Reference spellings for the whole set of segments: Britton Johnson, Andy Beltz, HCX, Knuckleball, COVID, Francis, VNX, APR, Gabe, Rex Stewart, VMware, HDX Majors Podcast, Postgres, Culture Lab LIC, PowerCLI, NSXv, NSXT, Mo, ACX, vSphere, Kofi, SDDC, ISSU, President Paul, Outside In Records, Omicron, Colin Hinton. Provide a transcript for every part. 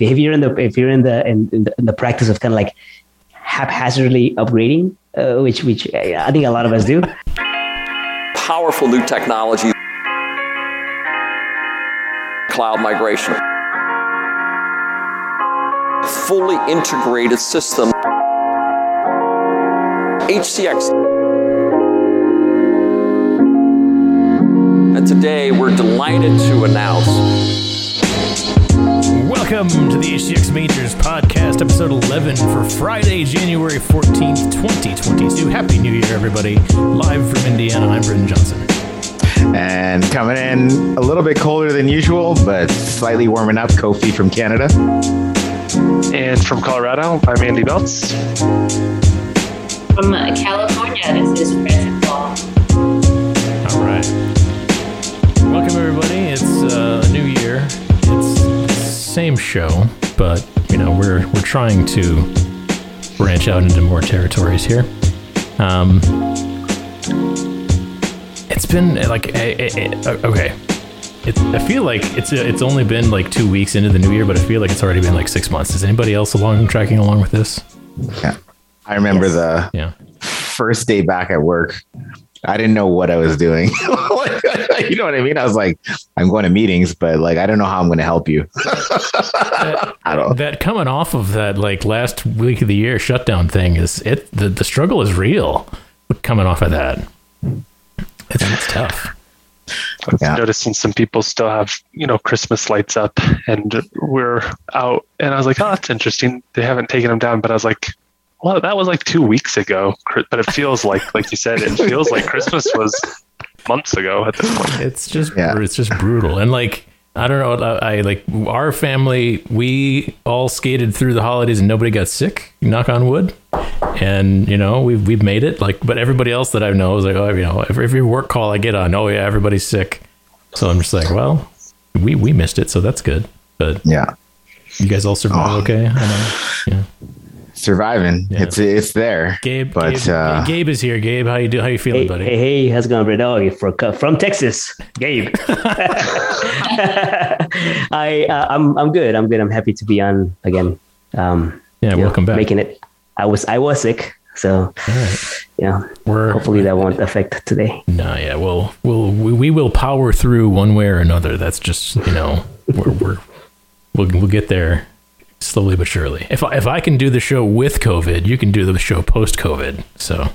if you're in the practice of kind of like haphazardly upgrading, which I think a lot of us do. Powerful new technology, cloud migration, fully integrated system, HCX. And today we're delighted to announce. Welcome to the HDX Majors Podcast, episode 11 for Friday, January 14th, 2022. Happy New Year, everybody. Live from Indiana, I'm Britton Johnson. And coming in a little bit colder than usual, but slightly warming up, Kofi from Canada. And from Colorado, I'm Andy Beltz. From California, this is President Paul. All right. Welcome, everybody. It's a new year. It's the same show, but, you know, we're trying to branch out into more territories here. It's been like, okay. I feel like it's only been like 2 weeks into the new year, but I feel like it's already been like 6 months. Is anybody else tracking along with this? Yeah. I remember first day back at work, I didn't know what I was doing. You know what I mean? I was like, I'm going to meetings, but like, I don't know how I'm going to help you. That coming off of that, like last week of the year shutdown thing the struggle is real coming off of that. It's tough. I've noticed some people still have, you know, Christmas lights up and we're out and I was like, oh, that's interesting. They haven't taken them down. But I was like, well, that was like 2 weeks ago, but it feels like you said, it feels like Christmas was months ago at this point. It's just brutal. And like, I don't know. I like our family, we all skated through the holidays and nobody got sick, knock on wood. And, you know, we've made it like, but everybody else that I know is like, oh, you know, every work call I get on, oh yeah, everybody's sick. So I'm just like, well, we missed it. So that's good. But yeah, you guys all survived. Oh. Okay. I know. Yeah. Surviving. Yeah. It's there. Gabe is here. Gabe, how you feeling, buddy? Hey, how's it going, Brad? Oh, from Texas, Gabe. I'm good. I'm good. I'm happy to be on again. Welcome back. Making it. I was sick, so right. Hopefully that won't affect today. No, yeah. Well, we will power through one way or another. That's just we'll get there. Slowly but surely. If I can do the show with COVID, you can do the show post-COVID. So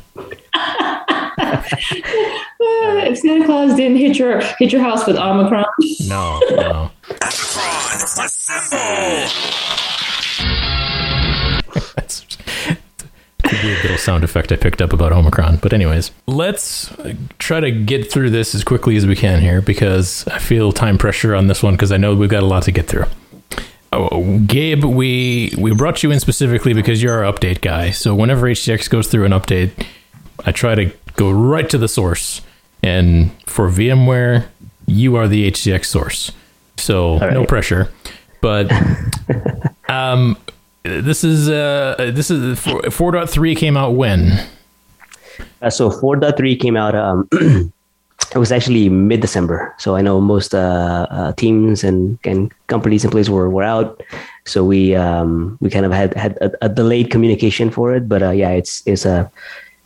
if Santa Claus didn't hit your house with Omicron. No. Omicron, assemble. That's a weird little sound effect I picked up about Omicron. But anyways, let's try to get through this as quickly as we can here because I feel time pressure on this one because I know we've got a lot to get through. Oh, Gabe, we brought you in specifically because you're our update guy. So whenever HCX goes through an update, I try to go right to the source. And for VMware, you are the HCX source. So right. No pressure. But this is 4.3 came out when? So 4.3 came out. It was actually mid-December, so I know most teams and companies and places were out. So we kind of had a delayed communication for it, but it's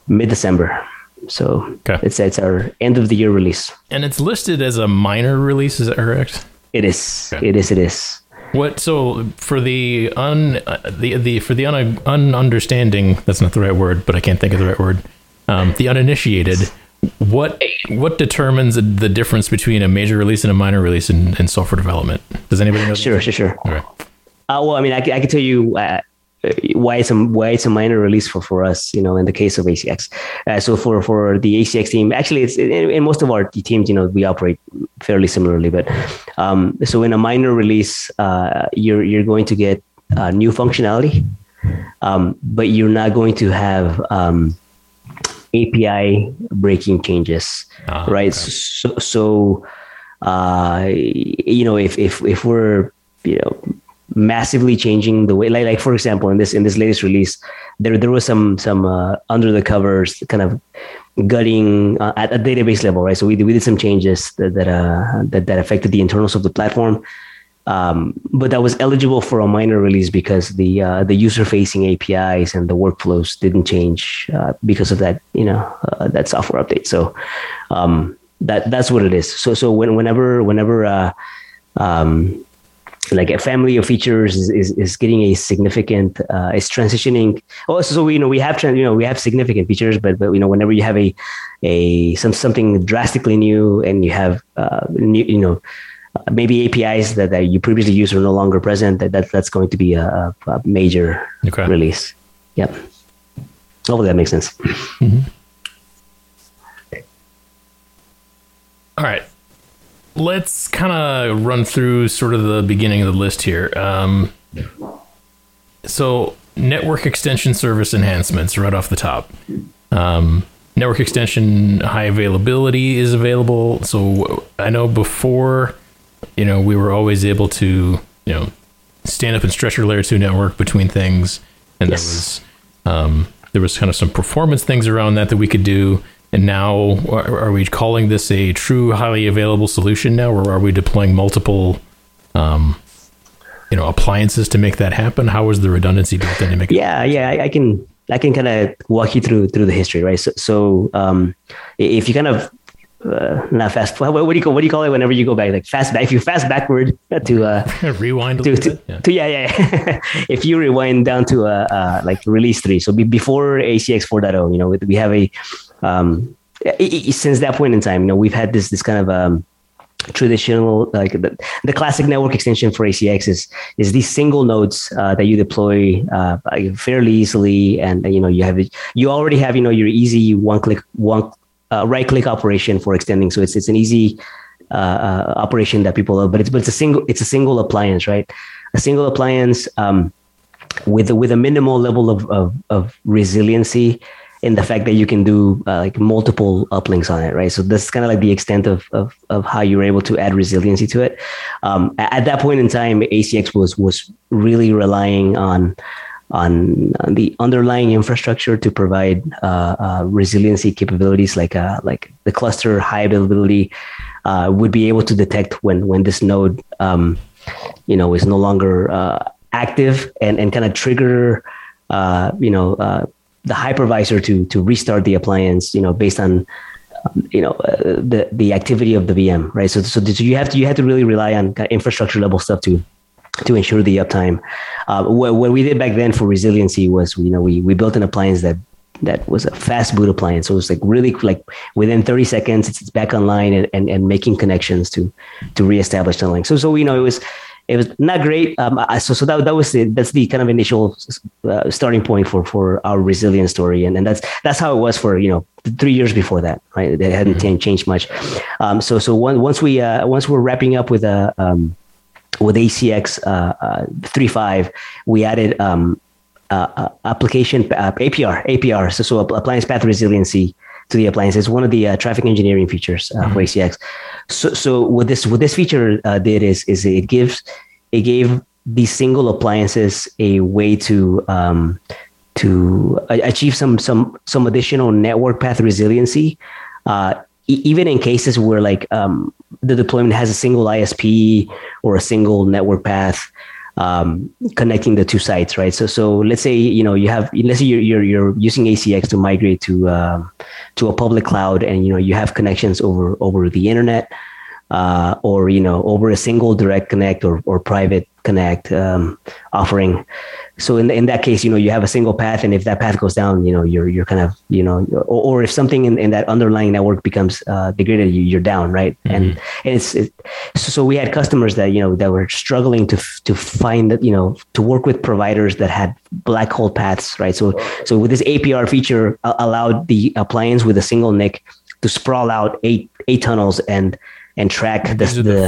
mid-December. So okay. It's our end of the year release, and it's listed as a minor release. Is that correct? It is. Okay. It is. What? So for the understanding, that's not the right word, but I can't think of the right word. The uninitiated. What determines the difference between a major release and a minor release in software development? Does anybody know? Sure. All right. I can tell you why it's a minor release for us, you know, in the case of ACX. So for the ACX team, actually, it's in most of our teams, you know, we operate fairly similarly. But so in a minor release, you're going to get new functionality, but you're not going to have API breaking changes, right? Okay. So, you know, if we're, you know, massively changing the way, like for example, in this latest release, there was some under the covers kind of gutting at a database level, right? So we did some changes that affected the internals of the platform. But that was eligible for a minor release because the user-facing APIs and the workflows didn't change because of that, that software update. So that's what it is. So whenever like a family of features is getting a significant, is transitioning. We have significant features, but whenever you have something drastically new and you have maybe APIs that you previously used are no longer present, that's going to be a major release. Yep. Hopefully that makes sense. Mm-hmm. All right. Let's kind of run through sort of the beginning of the list here. So network extension service enhancements right off the top. Network extension high availability is available. So I know before, we were always able to, stand up and stretch your layer 2 network between things. And yes. There was kind of some performance things around that we could do. And now, are we calling this a true highly available solution now, or are we deploying multiple, appliances to make that happen? How is the redundancy built in to make it? Yeah, I can kind of walk you through the history, right? So if you kind of not fast forward, what do you call it? Whenever you go back, like fast back, if you fast backward to rewind a little bit. Yeah. If you rewind down to like release 3, so before ACX 4.0, we have a since that point in time, we've had this kind of traditional, like the classic network extension for ACX is these single nodes that you deploy fairly easily, and you already have your easy right click operation for extending. So it's an easy operation that people love, but it's a single appliance, right? A single appliance with a minimal level of resiliency. And the fact that you can do like multiple uplinks on it, right? So this is kind of like the extent of how you were able to add resiliency to it. At that point in time, ACX was really relying on the underlying infrastructure to provide resiliency capabilities, like the cluster high availability would be able to detect when this node is no longer active and kind of trigger the hypervisor to restart the appliance, based on, the activity of the VM, right? So you have to really rely on infrastructure level stuff to ensure the uptime. What we did back then for resiliency was, we built an appliance that was a fast boot appliance. So it was like really like within 30 seconds, it's back online and making connections to reestablish the link. So it was. It was not great. That's the kind of initial starting point for our resilience story, and that's how it was for 3 years before that, right? It hadn't changed much. Once we're wrapping up with ACX 3.5, we added application APR. So appliance path resiliency to the appliance. It's one of the traffic engineering features for ACX. So what this feature did is it gave these single appliances a way to achieve some additional network path resiliency, even in cases where like the deployment has a single ISP or a single network path connecting the two sites, right? So let's say you're using ACX to migrate to a public cloud, and you have connections over the internet, or over a single direct connect or private connect offering. So in that case, you have a single path, and if that path goes down, you're kind of or if something in that underlying network becomes degraded, you're down, right? Mm-hmm. And so we had customers that that were struggling to find that to work with providers that had black hole paths, right? So with this APR feature, allowed the appliance with a single NIC to sprawl out eight tunnels and track the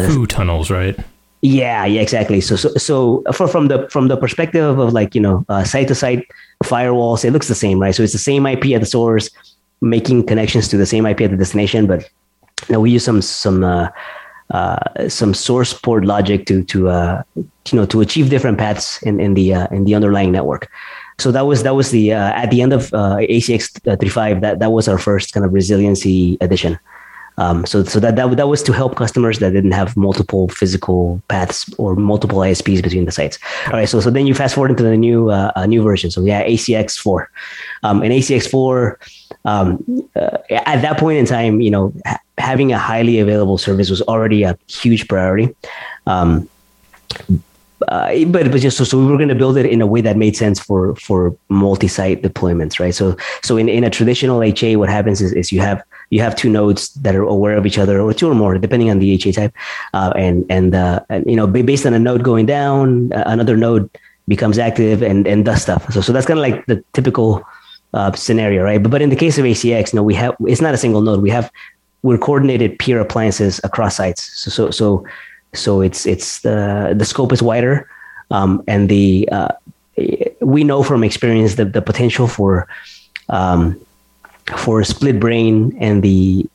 foo tunnels, right? Yeah, exactly. So from the perspective of like, site to site firewalls, it looks the same, right? So it's the same IP at the source, making connections to the same IP at the destination. But we use some source port logic to achieve different paths in the underlying network. So that was the at the end of ACX 3.5, that was our first kind of resiliency addition. So that was to help customers that didn't have multiple physical paths or multiple ISPs between the sites. All right, so then you fast forward into the new version. So yeah, ACX4, and ACX4 at that point in time, you know, having a highly available service was already a huge priority. But we were going to build it in a way that made sense for multi-site deployments, right? So in a traditional HA, what happens is you have two nodes that are aware of each other, or two or more, depending on the HA type, and you know, based on a node going down, another node becomes active, and does stuff. So that's kind of like the typical scenario, right? But in the case of ACX, no, it's not a single node. We're coordinated peer appliances across sites. So it's the scope is wider, and we know from experience that the potential for split brain and the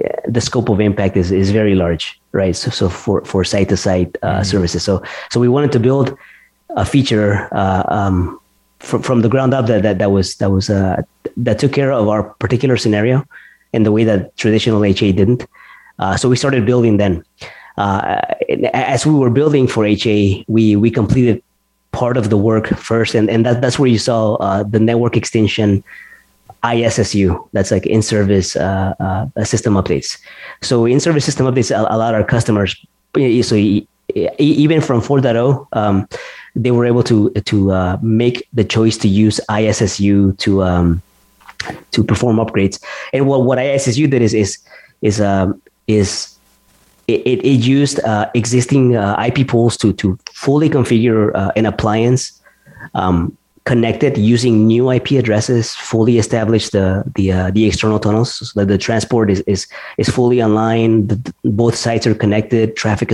scope of impact is very large, right? So for site to site services. So we wanted to build a feature from the ground up that took care of our particular scenario in the way that traditional HA didn't. So we started building then. As we were building for HA, we completed part of the work first, and that's where you saw the network extension ISSU. That's like in-service system updates. So in-service system updates allowed our customers, so even from 4.0, they were able to make the choice to use ISSU to perform upgrades. And what ISSU did is It used existing IP pools to fully configure an appliance, connected using new IP addresses, fully establish the external tunnels so that the transport is fully online. Both sites are connected. Traffic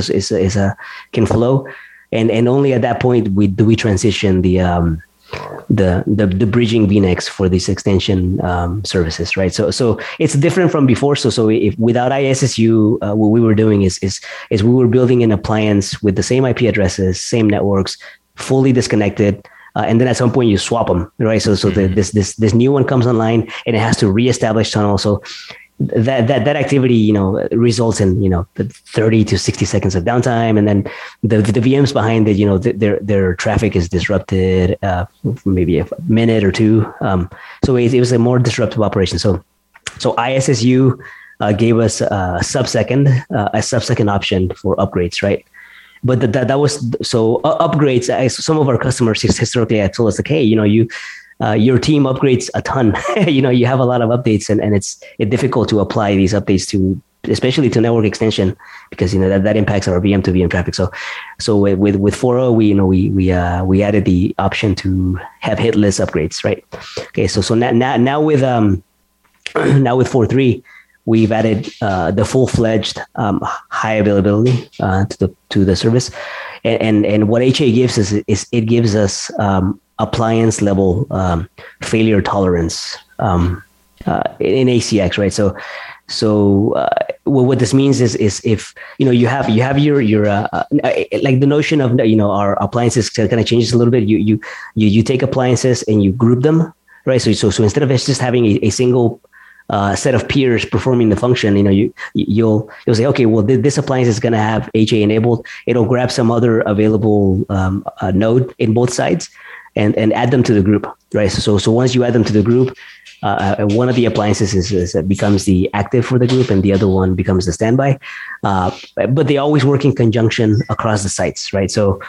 can flow, and only at that point do we transition the bridging VNX for these extension services, right? So it's different from before. So if without ISSU, what we were doing is we were building an appliance with the same IP addresses, same networks, fully disconnected, and then at some point you swap them, right? So this new one comes online and it has to reestablish tunnel. So that activity, you know, results in, you know, the 30 to 60 seconds of downtime, and then the VMs behind it, you know, their traffic is disrupted for maybe a minute or two. So it was a more disruptive operation. So ISSU gave us a sub-second option for upgrades, right? But that was so upgrades. Some of our customers historically had told us, like, hey, you know, your team upgrades a ton. You know, you have a lot of updates, and it's difficult to apply these updates to, especially to network extension, because, you know, that impacts our VM to VM traffic. So with 4.0, we added the option to have hit list upgrades, right? Okay, so now with now with 4.3, we've added the full-fledged high availability to the service, and what HA gives us is it gives us appliance level failure tolerance in ACX, right? So what this means is if, you know, you have your like the notion of, you know, our appliances kind of changes a little bit. You take appliances and you group them, right? So instead of just having a single set of peers performing the function, you know, you'll say, okay, well, this appliance is going to have HA enabled. It'll grab some other available node in both sides, and add them to the group, right? So once you add them to the group, one of the appliances becomes the active for the group, and the other one becomes the standby. But they always work in conjunction across the sites, right? So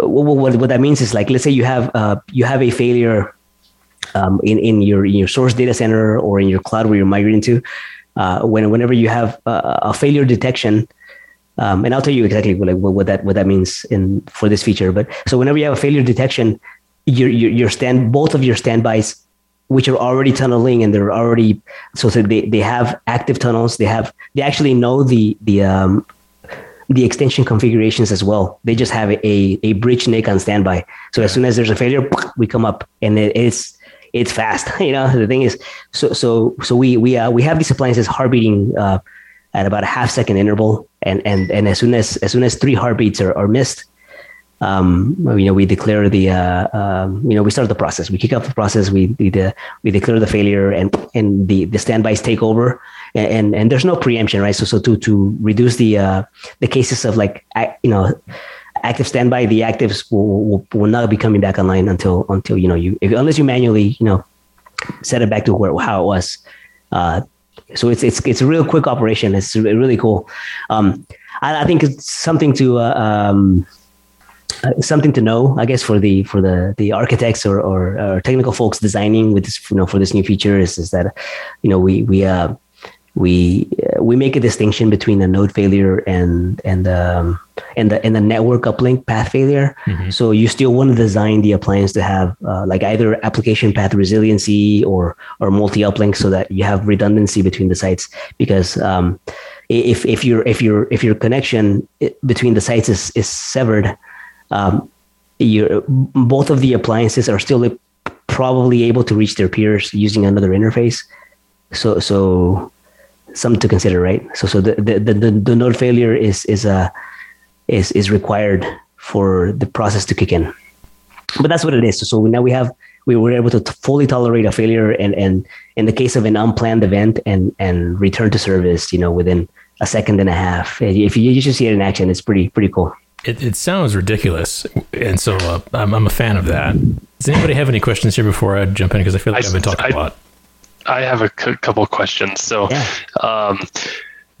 what that means is, like, let's say you have a failure in your source data center or in your cloud where you're migrating to. Whenever you have a failure detection. And I'll tell you exactly what that means for this feature. But so whenever you have a failure detection, both of your standbys, which are already tunneling, and they're already they have active tunnels. They actually know the extension configurations as well. They just have a bridge NIC on standby. So as soon as there's a failure, we come up, and it's fast. You know, the thing is, so we have these appliances heartbeating at about a half second interval, and as soon as 3 heartbeats are missed, we declare the, we start the process. We kick off the process. We declare the failure, and the standbys take over, and there's no preemption, right? So to reduce the cases of active standby, the actives will not be coming back online unless you manually set it back to how it was. So it's a real quick operation. It's really cool. I think it's something to know, I guess, for the architects or technical folks designing with this, for this new feature is that, we make a distinction between a node failure and the network uplink path failure. Mm-hmm. So you still want to design the appliance to have either application path resiliency or multi uplink, so that you have redundancy between the sites. Because if your connection between the sites is severed, both of the appliances are still probably able to reach their peers using another interface. So. Something to consider, right? So the node failure is required for the process to kick in, but that's what it is. So now we were able to fully tolerate a failure, and in the case of an unplanned event, and return to service, within a second and a half. If you should see it in action, it's pretty cool. It sounds ridiculous, and so I'm a fan of that. Does anybody have any questions here before I jump in? Because I feel like I've been talking a lot. I have a couple of questions. So, yeah.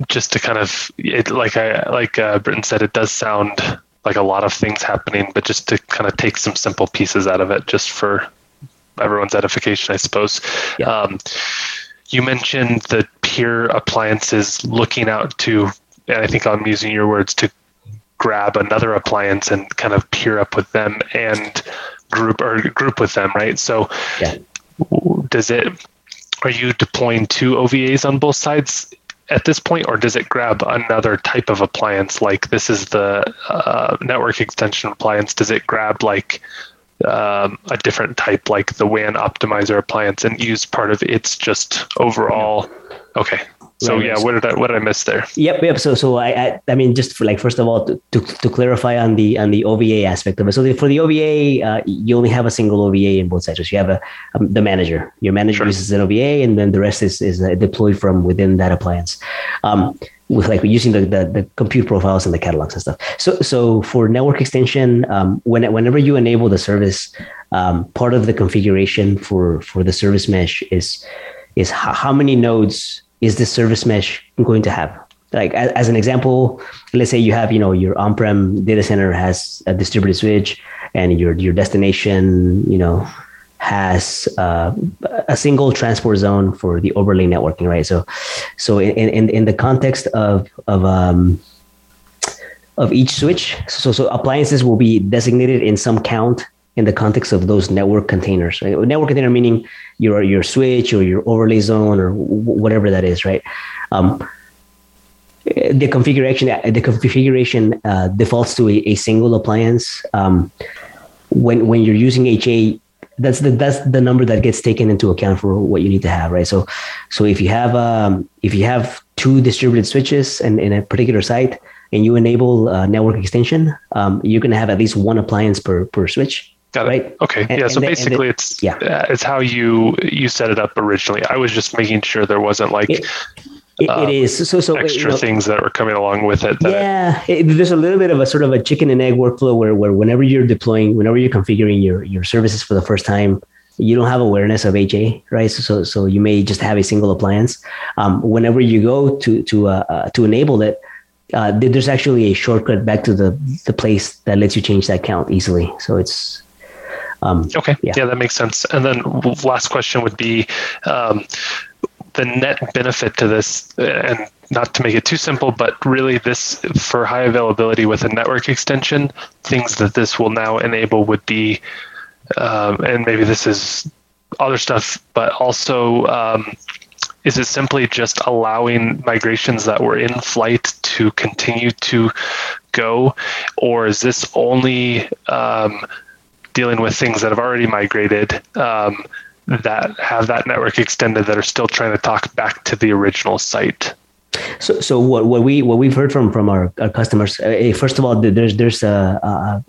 Just to kind of, Britton said, it does sound like a lot of things happening, but just to kind of take some simple pieces out of it, just for everyone's edification, I suppose. Yeah. You mentioned the peer appliances looking out to, and I think I'm using your words, to grab another appliance and kind of peer up with them and group with them, right? So, yeah. Are you deploying two OVAs on both sides at this point, or does it grab another type of appliance? Like, this is the network extension appliance. Does it grab a different type, like the WAN optimizer appliance, and use part of its just overall? Okay. So right. Yeah, what did I miss there? Yep. So I mean, just for first of all, to clarify on the OVA aspect of it. So for the OVA, you only have a single OVA in both sides. So you have the manager. Your manager uses an OVA, and then the rest is deployed from within that appliance, with using the compute profiles and the catalogs and stuff. So for network extension, whenever you enable the service, part of the configuration for the service mesh is how many nodes is this service mesh going to have? As an example, let's say you have, your on-prem data center has a distributed switch, and your destination, has a single transport zone for the overlay networking, right? So in the context of each switch, so appliances will be designated in some count in the context of those network containers, right? Network container meaning your switch or your overlay zone or whatever that is, right? The configuration defaults to a single appliance. When you're using HA, that's the number that gets taken into account for what you need to have, right? So if you have two distributed switches in a particular site, and you enable network extension, you're going to have at least one appliance per switch. Got it. Right? Okay. And, yeah. And so basically, it's how you set it up originally. I was just making sure there wasn't it is so extra things that were coming along with it. There's a little bit of a sort of a chicken and egg workflow where whenever you're configuring your services for the first time, you don't have awareness of HA, right? So you may just have a single appliance. Whenever you go to enable it, there's actually a shortcut back to the place that lets you change that count easily. So it's okay. Yeah, that makes sense. And then last question would be the net benefit to this, and not to make it too simple, but really this for high availability with a network extension, things that this will now enable would be, and maybe this is other stuff, but also is it simply just allowing migrations that were in flight to continue to go, or is this only dealing with things that have already migrated that have that network extended that are still trying to talk back to the original site? So what we've heard from our customers, first of all, there's a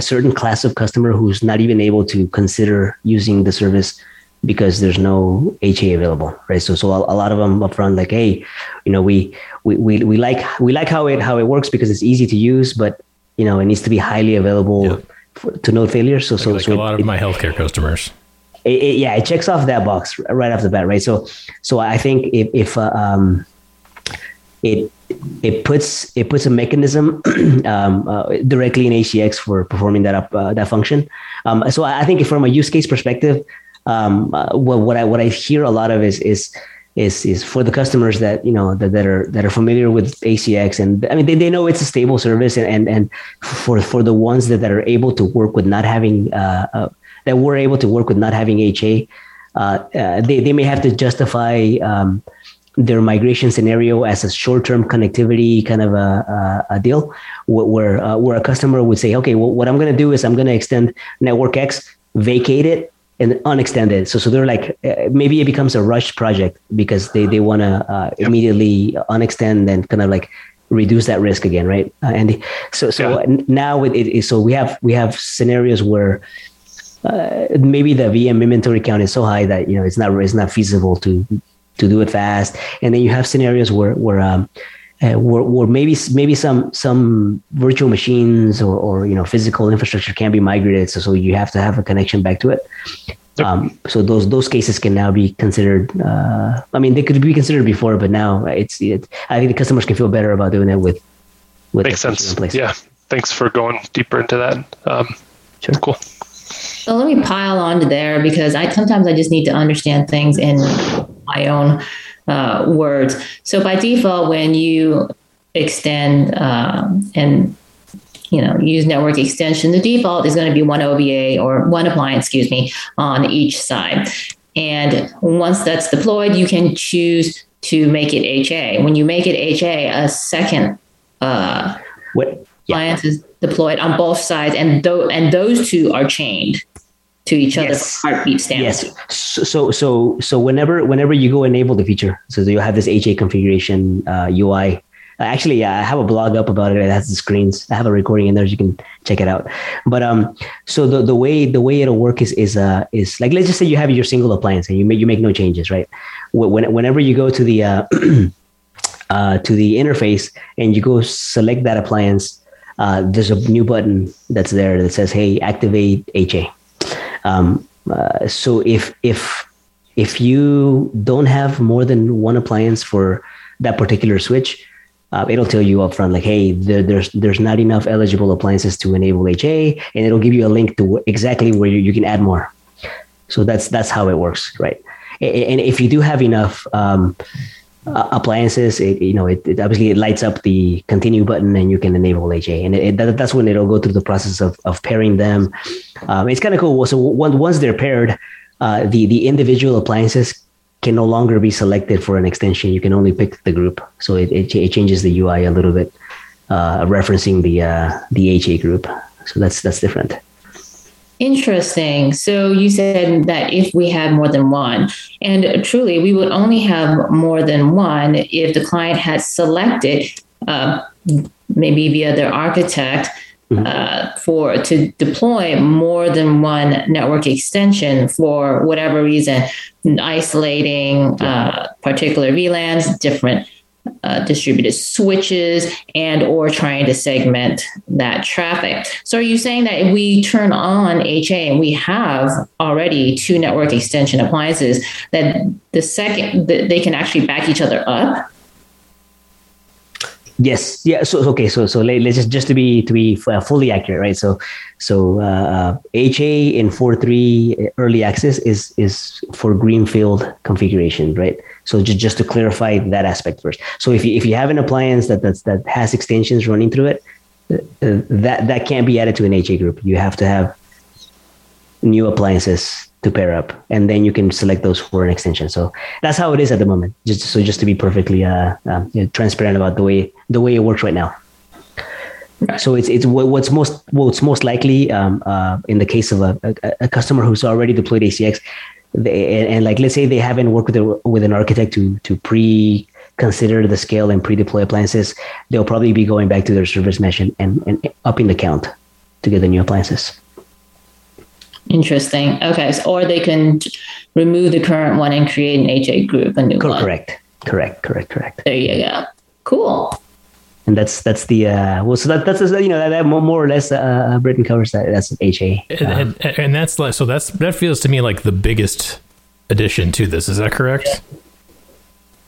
certain class of customer who's not even able to consider using the service because there's no HA available, right? So a lot of them upfront, like, hey, you know, we like how it works because it's easy to use, but you know, it needs to be highly available to node failure. So a lot of my healthcare customers. It checks off that box right off the bat, right? So I think it puts a mechanism directly in HCX for performing that function. So I think from a use case perspective, what I hear a lot of is for the customers that you know that are familiar with ACX, and I mean they know it's a stable service, and for the ones that are able to work with not having that were able to work with not having HA, they may have to justify their migration scenario as a short-term connectivity kind of a deal, where a customer would say, okay, well, what I'm going to do is I'm going to extend network X, vacate it, and unextend it. So they're like, maybe it becomes a rush project because they want to immediately unextend and kind of like reduce that risk again, right, Andy? So now we have scenarios where maybe the VM inventory count is so high that you know it's not feasible to do it fast, and then you have scenarios where maybe some virtual machines or you know physical infrastructure can be migrated, so you have to have a connection back to it. Yep. So those cases can now be considered. I mean, they could be considered before, but now it's. I think the customers can feel better about doing it with makes sense. In place. Yeah, thanks for going deeper into that. Sure. Cool. So let me pile on to there because sometimes I just need to understand things in my own words. So by default, when you extend and you know use network extension, the default is going to be one OVA or one appliance, on each side. And once that's deployed, you can choose to make it HA. When you make it HA, a second appliance is deployed on both sides, and those two are chained to each other. Yes. Heartbeat standard. Yes. So whenever you go enable the feature, so you have this HA configuration UI. Actually, I have a blog up about it. It has the screens. I have a recording in there. So you can check it out. But so the way it'll work is like, let's just say you have your single appliance and you make no changes, right? Whenever you go to the to the interface and you go select that appliance, there's a new button that's there that says, "Hey, activate HA." So if you don't have more than one appliance for that particular switch, it'll tell you upfront, like, hey, there's not enough eligible appliances to enable HA, and it'll give you a link to exactly where you can add more. So that's how it works, right? And if you do have enough appliances, it obviously it lights up the continue button, and you can enable HA, and that's when it'll go through the process of pairing them. It's kind of cool. So once they're paired, the individual appliances can no longer be selected for an extension. You can only pick the group. So it changes the UI a little bit, referencing the HA group. So that's different. Interesting. So you said that if we had more than one, and truly we would only have more than one if the client had selected, maybe via their architect, to deploy more than one network extension for whatever reason, isolating particular VLANs, different distributed switches, and or trying to segment that traffic. So are you saying that if we turn on HA and we have already two network extension appliances, that the second they can actually back each other up? Yes. Yeah. So let's just to be fully accurate, right? So HA in 4.3 early access is for greenfield configuration, right? So just to clarify that aspect first. So if you have an appliance that has extensions running through it, that can't be added to an HA group. You have to have new appliances to pair up, and then you can select those for an extension. So that's how it is at the moment. Just to be perfectly transparent about the way it works right now. So it's what's most likely in the case of a customer who's already deployed ACX, and like let's say they haven't worked with an architect to pre consider the scale and pre-deploy appliances, they'll probably be going back to their service mesh and upping the count to get the new appliances. Interesting. Okay. So, or they can remove the current one and create an HA group, a new one. Correct. There you go. Cool. And that's more or less Britton covers that. That's HA. And that's like, so that feels to me like the biggest addition to this. Is that correct? Yeah.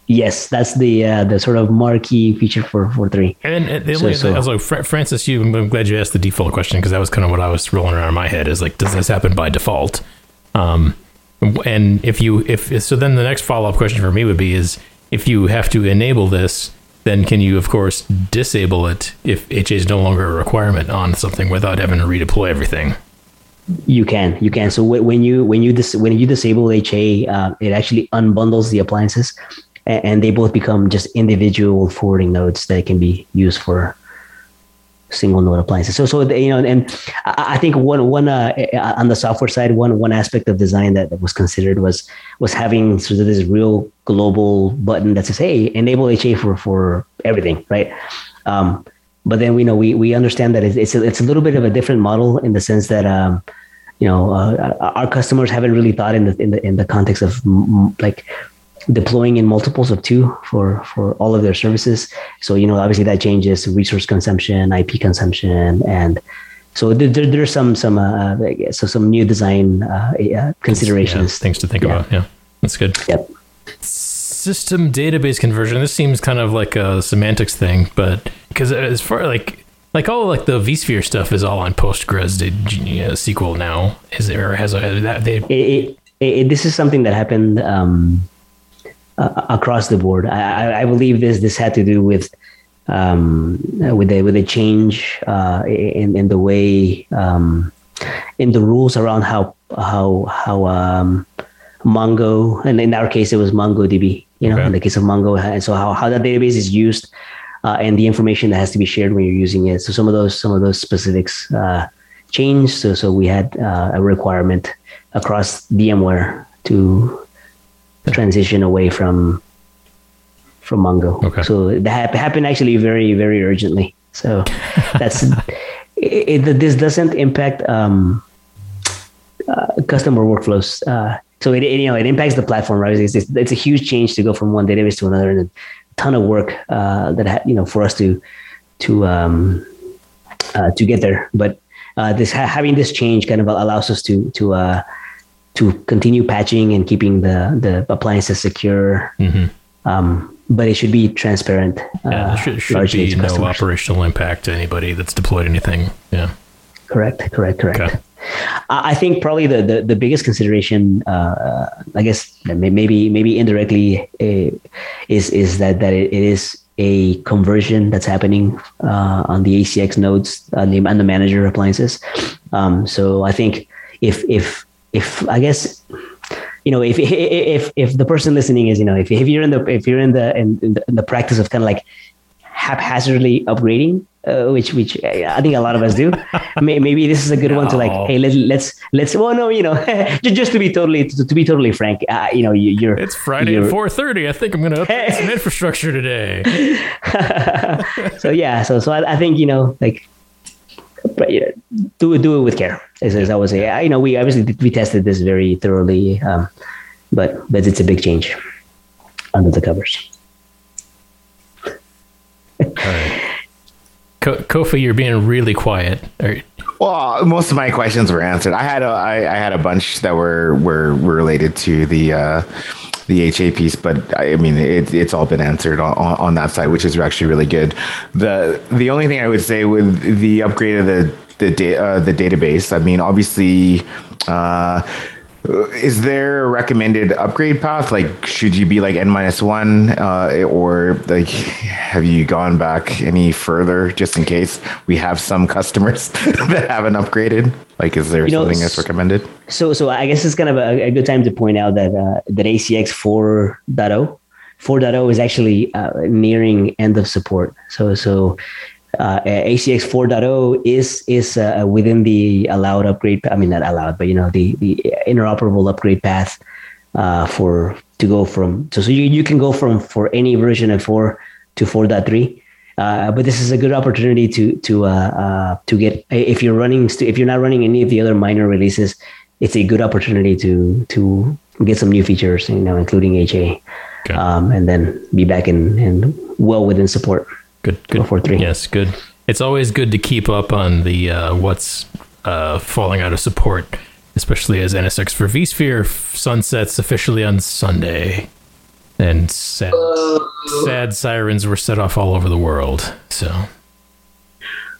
Yes, that's the sort of marquee feature for 3. And the only thing, I was like, Francis, I'm glad you asked the default question, because that was kind of what I was rolling around in my head, is like, does this happen by default? And so then the next follow-up question for me would be is, if you have to enable this, then can you, of course, disable it if HA is no longer a requirement on something without having to redeploy everything? You can. So when you disable HA, it actually unbundles the appliances, and they both become just individual forwarding nodes that can be used for single node appliances. I think one on the software side, one aspect of design that was considered was having sort of this real global button that says, "Hey, enable HA for everything," right? But then we understand that it's a little bit of a different model in the sense that our customers haven't really thought in the context of like deploying in multiples of 2 for all of their services. So, obviously that changes resource consumption, IP consumption. And so there's some new design considerations. Things to think about. Yeah, that's good. Yep. System database conversion. This seems kind of like a semantics thing, but because as far like all like the vSphere stuff is all on Postgres SQL now. Is there, has that they? This is something that happened across the board. I believe this had to do with a change in the way in the rules around how Mongo, and in our case it was MongoDB. Okay. In the case of Mongo, and so how that database is used and the information that has to be shared when you're using it. So some of those specifics changed. So we had a requirement across VMware to transition away from Mongo. Okay. So that happened actually very, very urgently. So that's this doesn't impact customer workflows. So it impacts the platform, right? It's a huge change to go from one database to another, and a ton of work for us to get there. But having this change kind of allows us to continue patching and keeping the appliances secure. Mm-hmm. But it should be transparent. There should be no operational impact to anybody that's deployed anything. Yeah. Correct. Okay. I think probably the biggest consideration, I guess maybe indirectly, is that it is a conversion that's happening on the ACX nodes on the manager appliances. So I think if the person listening is, if you're in the practice of kind of like haphazardly upgrading, which I think a lot of us do, maybe this is a good one to like, hey, let's. Well, no, just to be totally frank, you're. It's Friday at 4:30. I think I'm going to upgrade some infrastructure today. So I think do it with care, as I would say. We obviously tested this very thoroughly, but it's a big change under the covers. All right. Kofi, you're being really quiet. Well, most of my questions were answered. I had a bunch that were related to the HA piece, but I mean, it's all been answered on that side, which is actually really good. The only thing I would say with the upgrade of the database, I mean, obviously, is there a recommended upgrade path? Like, should you be like N-1, or like, have you gone back any further just in case we have some customers that haven't upgraded? Like, is there something that's recommended? So I guess it's kind of a good time to point out that ACX 4.0 is actually nearing end of support. So ACX 4.0 is within the allowed upgrade. I mean, not allowed, but the interoperable upgrade path you can go from for any version of 4 to 4.3. But this is a good opportunity to get, if you're not running any of the other minor releases, it's a good opportunity to get some new features, including HA, okay. And then be back in well within support. Good. 4.3. Yes, good. It's always good to keep up on the what's falling out of support, especially as NSX for vSphere sunsets officially on Sunday. And sad sirens were set off all over the world. So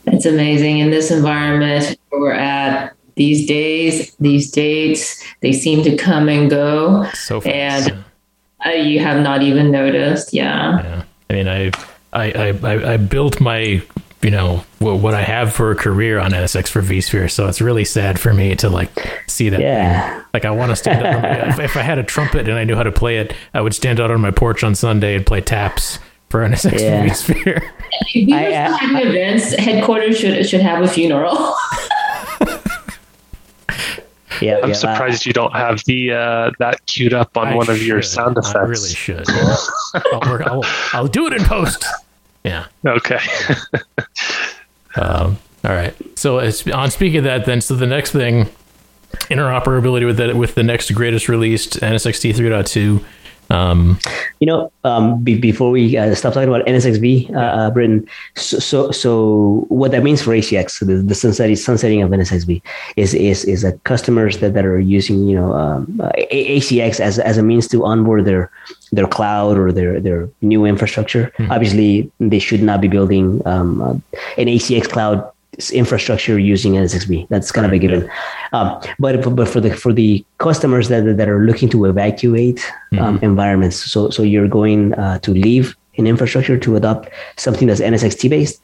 that's amazing. In this environment where we're at these days, these dates, they seem to come and go. So fast. And you have not even noticed. Yeah. I mean, I built my, what I have for a career on NSX for vSphere. So it's really sad for me to see that. Yeah. I want to stand out. If I had a trumpet and I knew how to play it, I would stand out on my porch on Sunday and play taps for NSX for vSphere. If you were having events, headquarters should have a funeral. Yeah. I'm surprised you don't have the that queued up on one of your sound effects. I really should. I'll do it in post. Yeah. Okay. All right. So speaking of that, then, so the next thing, interoperability with the next greatest released NSXT 3.2. Before we stop talking about NSXv, Britton. So what that means for ACX, so the sunsetting of NSXv is that customers that are using ACX as a means to onboard their cloud or their new infrastructure. Mm-hmm. Obviously, they should not be building an ACX cloud infrastructure using NSXv. That's kind of a given. Yeah. But for the customers that are looking to evacuate environments, so you're going to leave an infrastructure to adopt something that's NSXT based.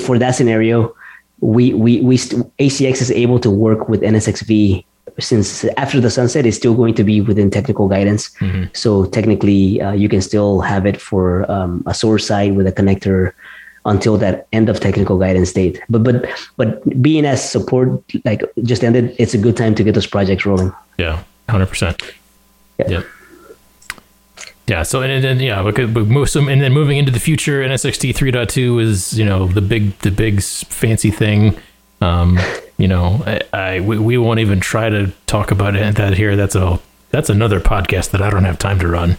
For that scenario, ACX is able to work with NSXv. Since after the sunset, it's still going to be within technical guidance. Mm-hmm. So technically, you can still have it for a source side with a connector until that end of technical guidance date. But being as support just ended, it's a good time to get those projects rolling. Yeah, 100%. Yeah. Yeah. So and then moving into the future, NSXT 3.2 is the big fancy thing. We won't even try to talk about it that here. That's another podcast that I don't have time to run.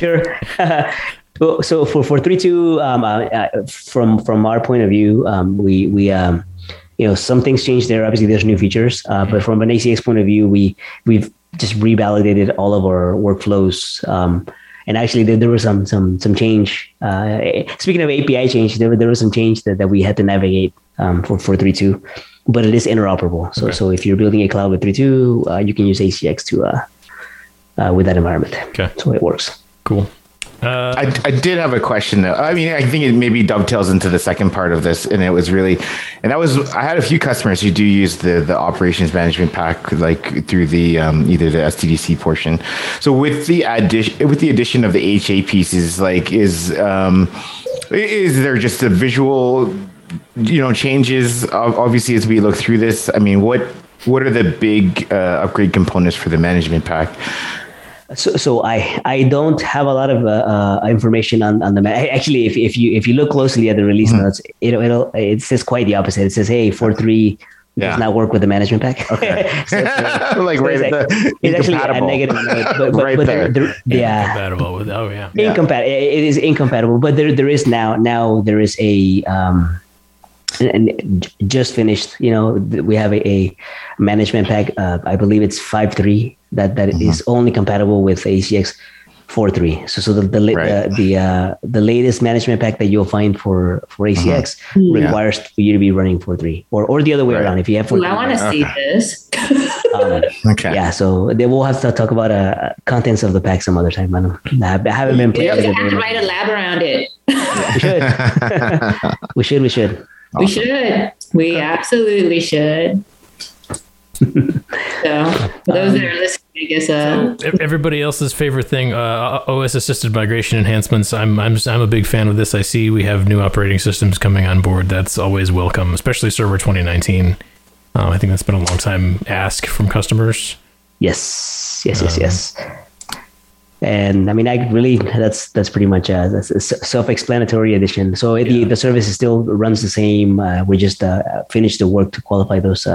Sure. So for 3.2, from our point of view, we some things changed there. Obviously, there's new features, but from an ACX point of view, we've just revalidated all of our workflows. And actually, there was some change. Speaking of API change, there was some change that we had to navigate for 3.2, but it is interoperable. So so if you're building a cloud with 3.2, you can use ACX to with that environment. Okay, so it works. Cool. I did have a question though. I mean, I think it maybe dovetails into the second part of this, and it was really, I had a few customers who do use the operations management pack, through the either the SDDC portion. So with the addition of the HA pieces, is there just a visual, changes? Obviously, as we look through this, I mean, what are the big upgrade components for the management pack? So I don't have a lot of information on the actually if you look closely at the release notes, it says quite the opposite. It says, hey, 4.3 does not work with the management pack. Okay. It's actually a negative note, but right there. Incompatible with incompatible. It is incompatible, but there is now there is a and just finished, we have a management pack, I believe it's 5.3 that is only compatible with ACX 4.3. The latest management pack that you'll find for ACX requires for you to be running 4.3 or the other way around. If you have 4.3, I want to see this. Okay. Yeah. So they will have to talk about contents of the pack some other time. I haven't been playing. You have to write a lab around it. We should. Awesome. We absolutely should. So for those that are listening, I guess everybody else's favorite thing, OS assisted migration enhancements. I'm a big fan of this. I see we have new operating systems coming on board. That's always welcome, especially Server 2019. I think that's been a long time ask from customers. Yes. And I mean, I really, that's pretty much a self-explanatory addition. So the service still runs the same. We just finished the work to qualify those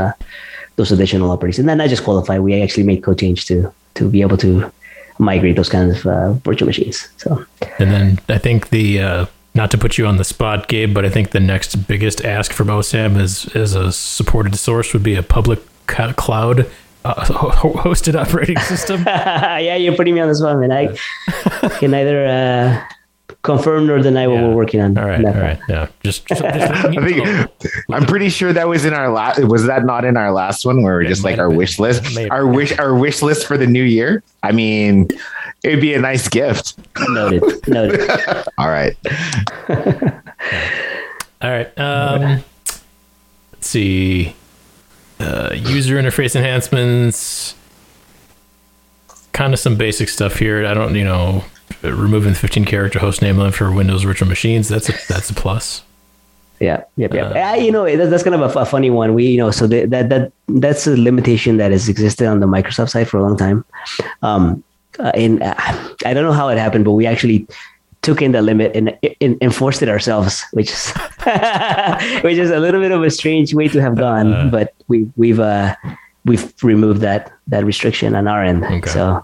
additional operators. And then not just qualify, we actually made code change to be able to migrate those kinds of virtual machines. So. And then I think not to put you on the spot, Gabe, but I think the next biggest ask from OSAM as a supported source would be a public cloud hosted operating system. Yeah, you're putting me on the spot, man. I can neither confirm nor deny what we're working on. All right. Yeah, I'm pretty sure that was in our last. Was that not in our last one where we're just like our wish list? Our wish list for the new year. I mean, it'd be a nice gift. Noted. All right. All right. Let's see. User interface enhancements, kind of some basic stuff here. I don't, removing the 15-character hostname limit for Windows virtual machines. That's a plus. Yeah. That's kind of a funny one. We, so that's a limitation that has existed on the Microsoft side for a long time. And I don't know how it happened, but we actually took in the limit and enforced it ourselves, which is a little bit of a strange way to have gone, but we've removed that restriction on our end. Okay. So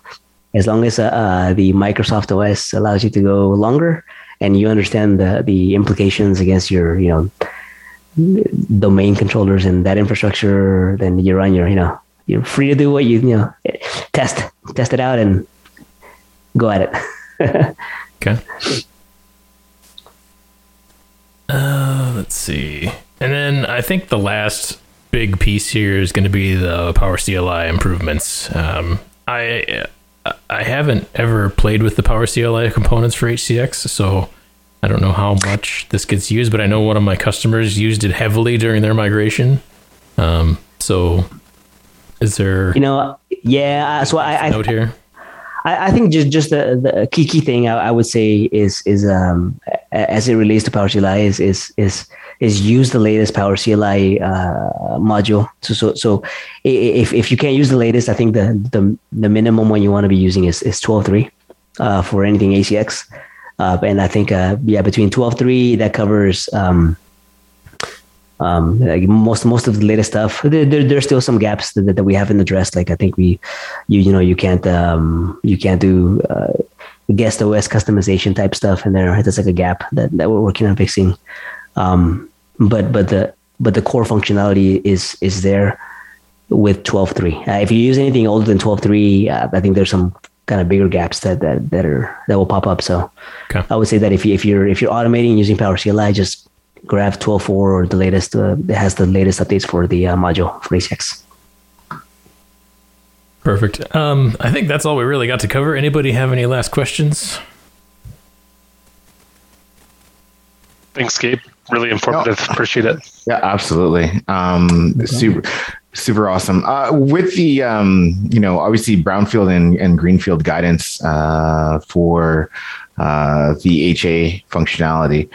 as long as the Microsoft OS allows you to go longer and you understand the implications against your domain controllers and that infrastructure, then you're on your you're free to do what you test it out and go at it. Okay. Let's see. And then I think the last big piece here is going to be the PowerCLI improvements. I haven't ever played with the PowerCLI components for HCX, so I don't know how much this gets used, but I know one of my customers used it heavily during their migration. So is there... note here? I think just the key thing I would say is as it relates to PowerCLI is use the latest PowerCLI module. So if you can't use the latest, I think the minimum one you want to be using is 12.3 for anything ACX, and I think between 12.3 that covers like most of the latest stuff. There's still some gaps that we haven't addressed. Like I think you can't do guest OS customization type stuff in there. That's like a gap that we're working on fixing. But the core functionality is there with 12.3. If you use anything older than 12.3, I think there's some kind of bigger gaps that will pop up. So okay. I would say that if you're automating using PowerCLI, just grab 12.4 or the latest. It has the latest updates for the module for ACX. Perfect. I think that's all we really got to cover. Anybody have any last questions? Thanks, Gabe. Really informative. No. Appreciate it. Yeah, absolutely. Okay. Super awesome. With the, obviously brownfield and greenfield guidance for the HA functionality,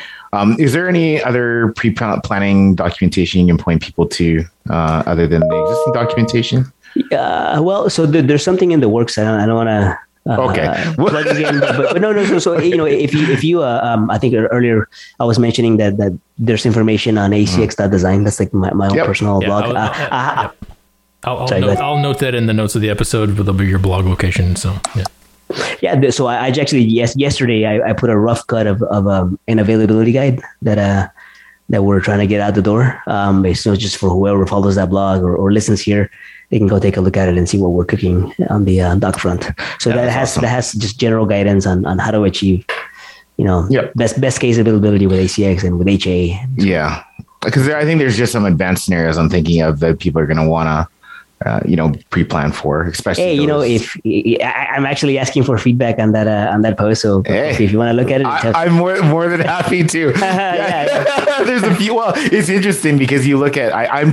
is there any other pre-planning documentation you can point people to other than the existing documentation? There's something in the works. I don't want to plug again, but no. So if you I think earlier I was mentioning that there's information on acx.design. That's like my own personal blog. I'll note that in the notes of the episode, but there'll be your blog location. So yeah. Yeah, so I actually yesterday I put a rough cut of an availability guide that we're trying to get out the door. It's not just for whoever follows that blog or listens here. They can go take a look at it and see what we're cooking on the doc front. So that has just general guidance on how to achieve best case availability with ACX and with HA. Yeah, because I think there's just some advanced scenarios I'm thinking of that people are going to want to pre-plan for, especially. Hey, I'm actually asking for feedback on that post, so if you want to look at it, I'm more than happy to. Yeah. There's a few. Well, it's interesting because you look at. I'm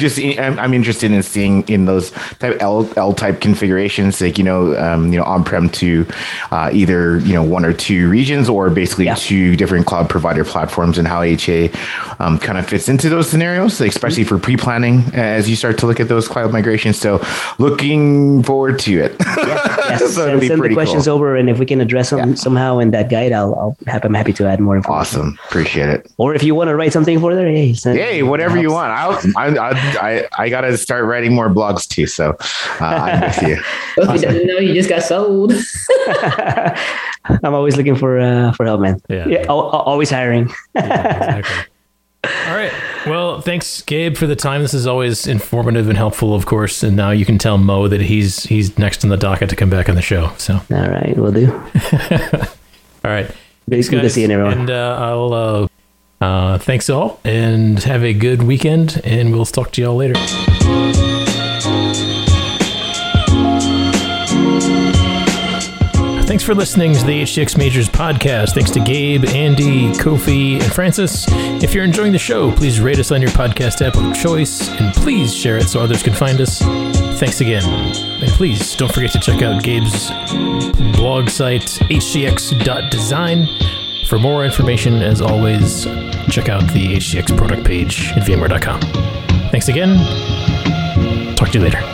interested in seeing in those type L type configurations, like on-prem to either one or two regions or basically two different cloud provider platforms, and how HA kind of fits into those scenarios, especially for pre-planning as you start to look at those cloud migrations. So. So looking forward to it. Yes. So send the questions over, and if we can address them somehow in that guide, I'm happy to add more information. Awesome. Appreciate it. Or if you want to write something for there, whatever you want. I got to start writing more blogs too. So I'm with you. Kofi doesn't know you just got sold. I'm always looking for help, man. Yeah, always hiring. Yeah, exactly. All right. Well, thanks, Gabe, for the time. This is always informative and helpful, of course. And now you can tell Mo that he's next on the docket to come back on the show. So, all right, we'll do. All right. Thanks, good guys. To see you, everyone. And I'll thanks all, and have a good weekend. And we'll talk to y'all later. Thanks for listening to the HDX Majors Podcast. Thanks to Gabe, Andy, Kofi, and Francis. If you're enjoying the show, please rate us on your podcast app of choice, and please share it so others can find us. Thanks again. And please don't forget to check out Gabe's blog site, hcx.design. For more information, as always, check out the HDX product page at VMware.com. Thanks again. Talk to you later.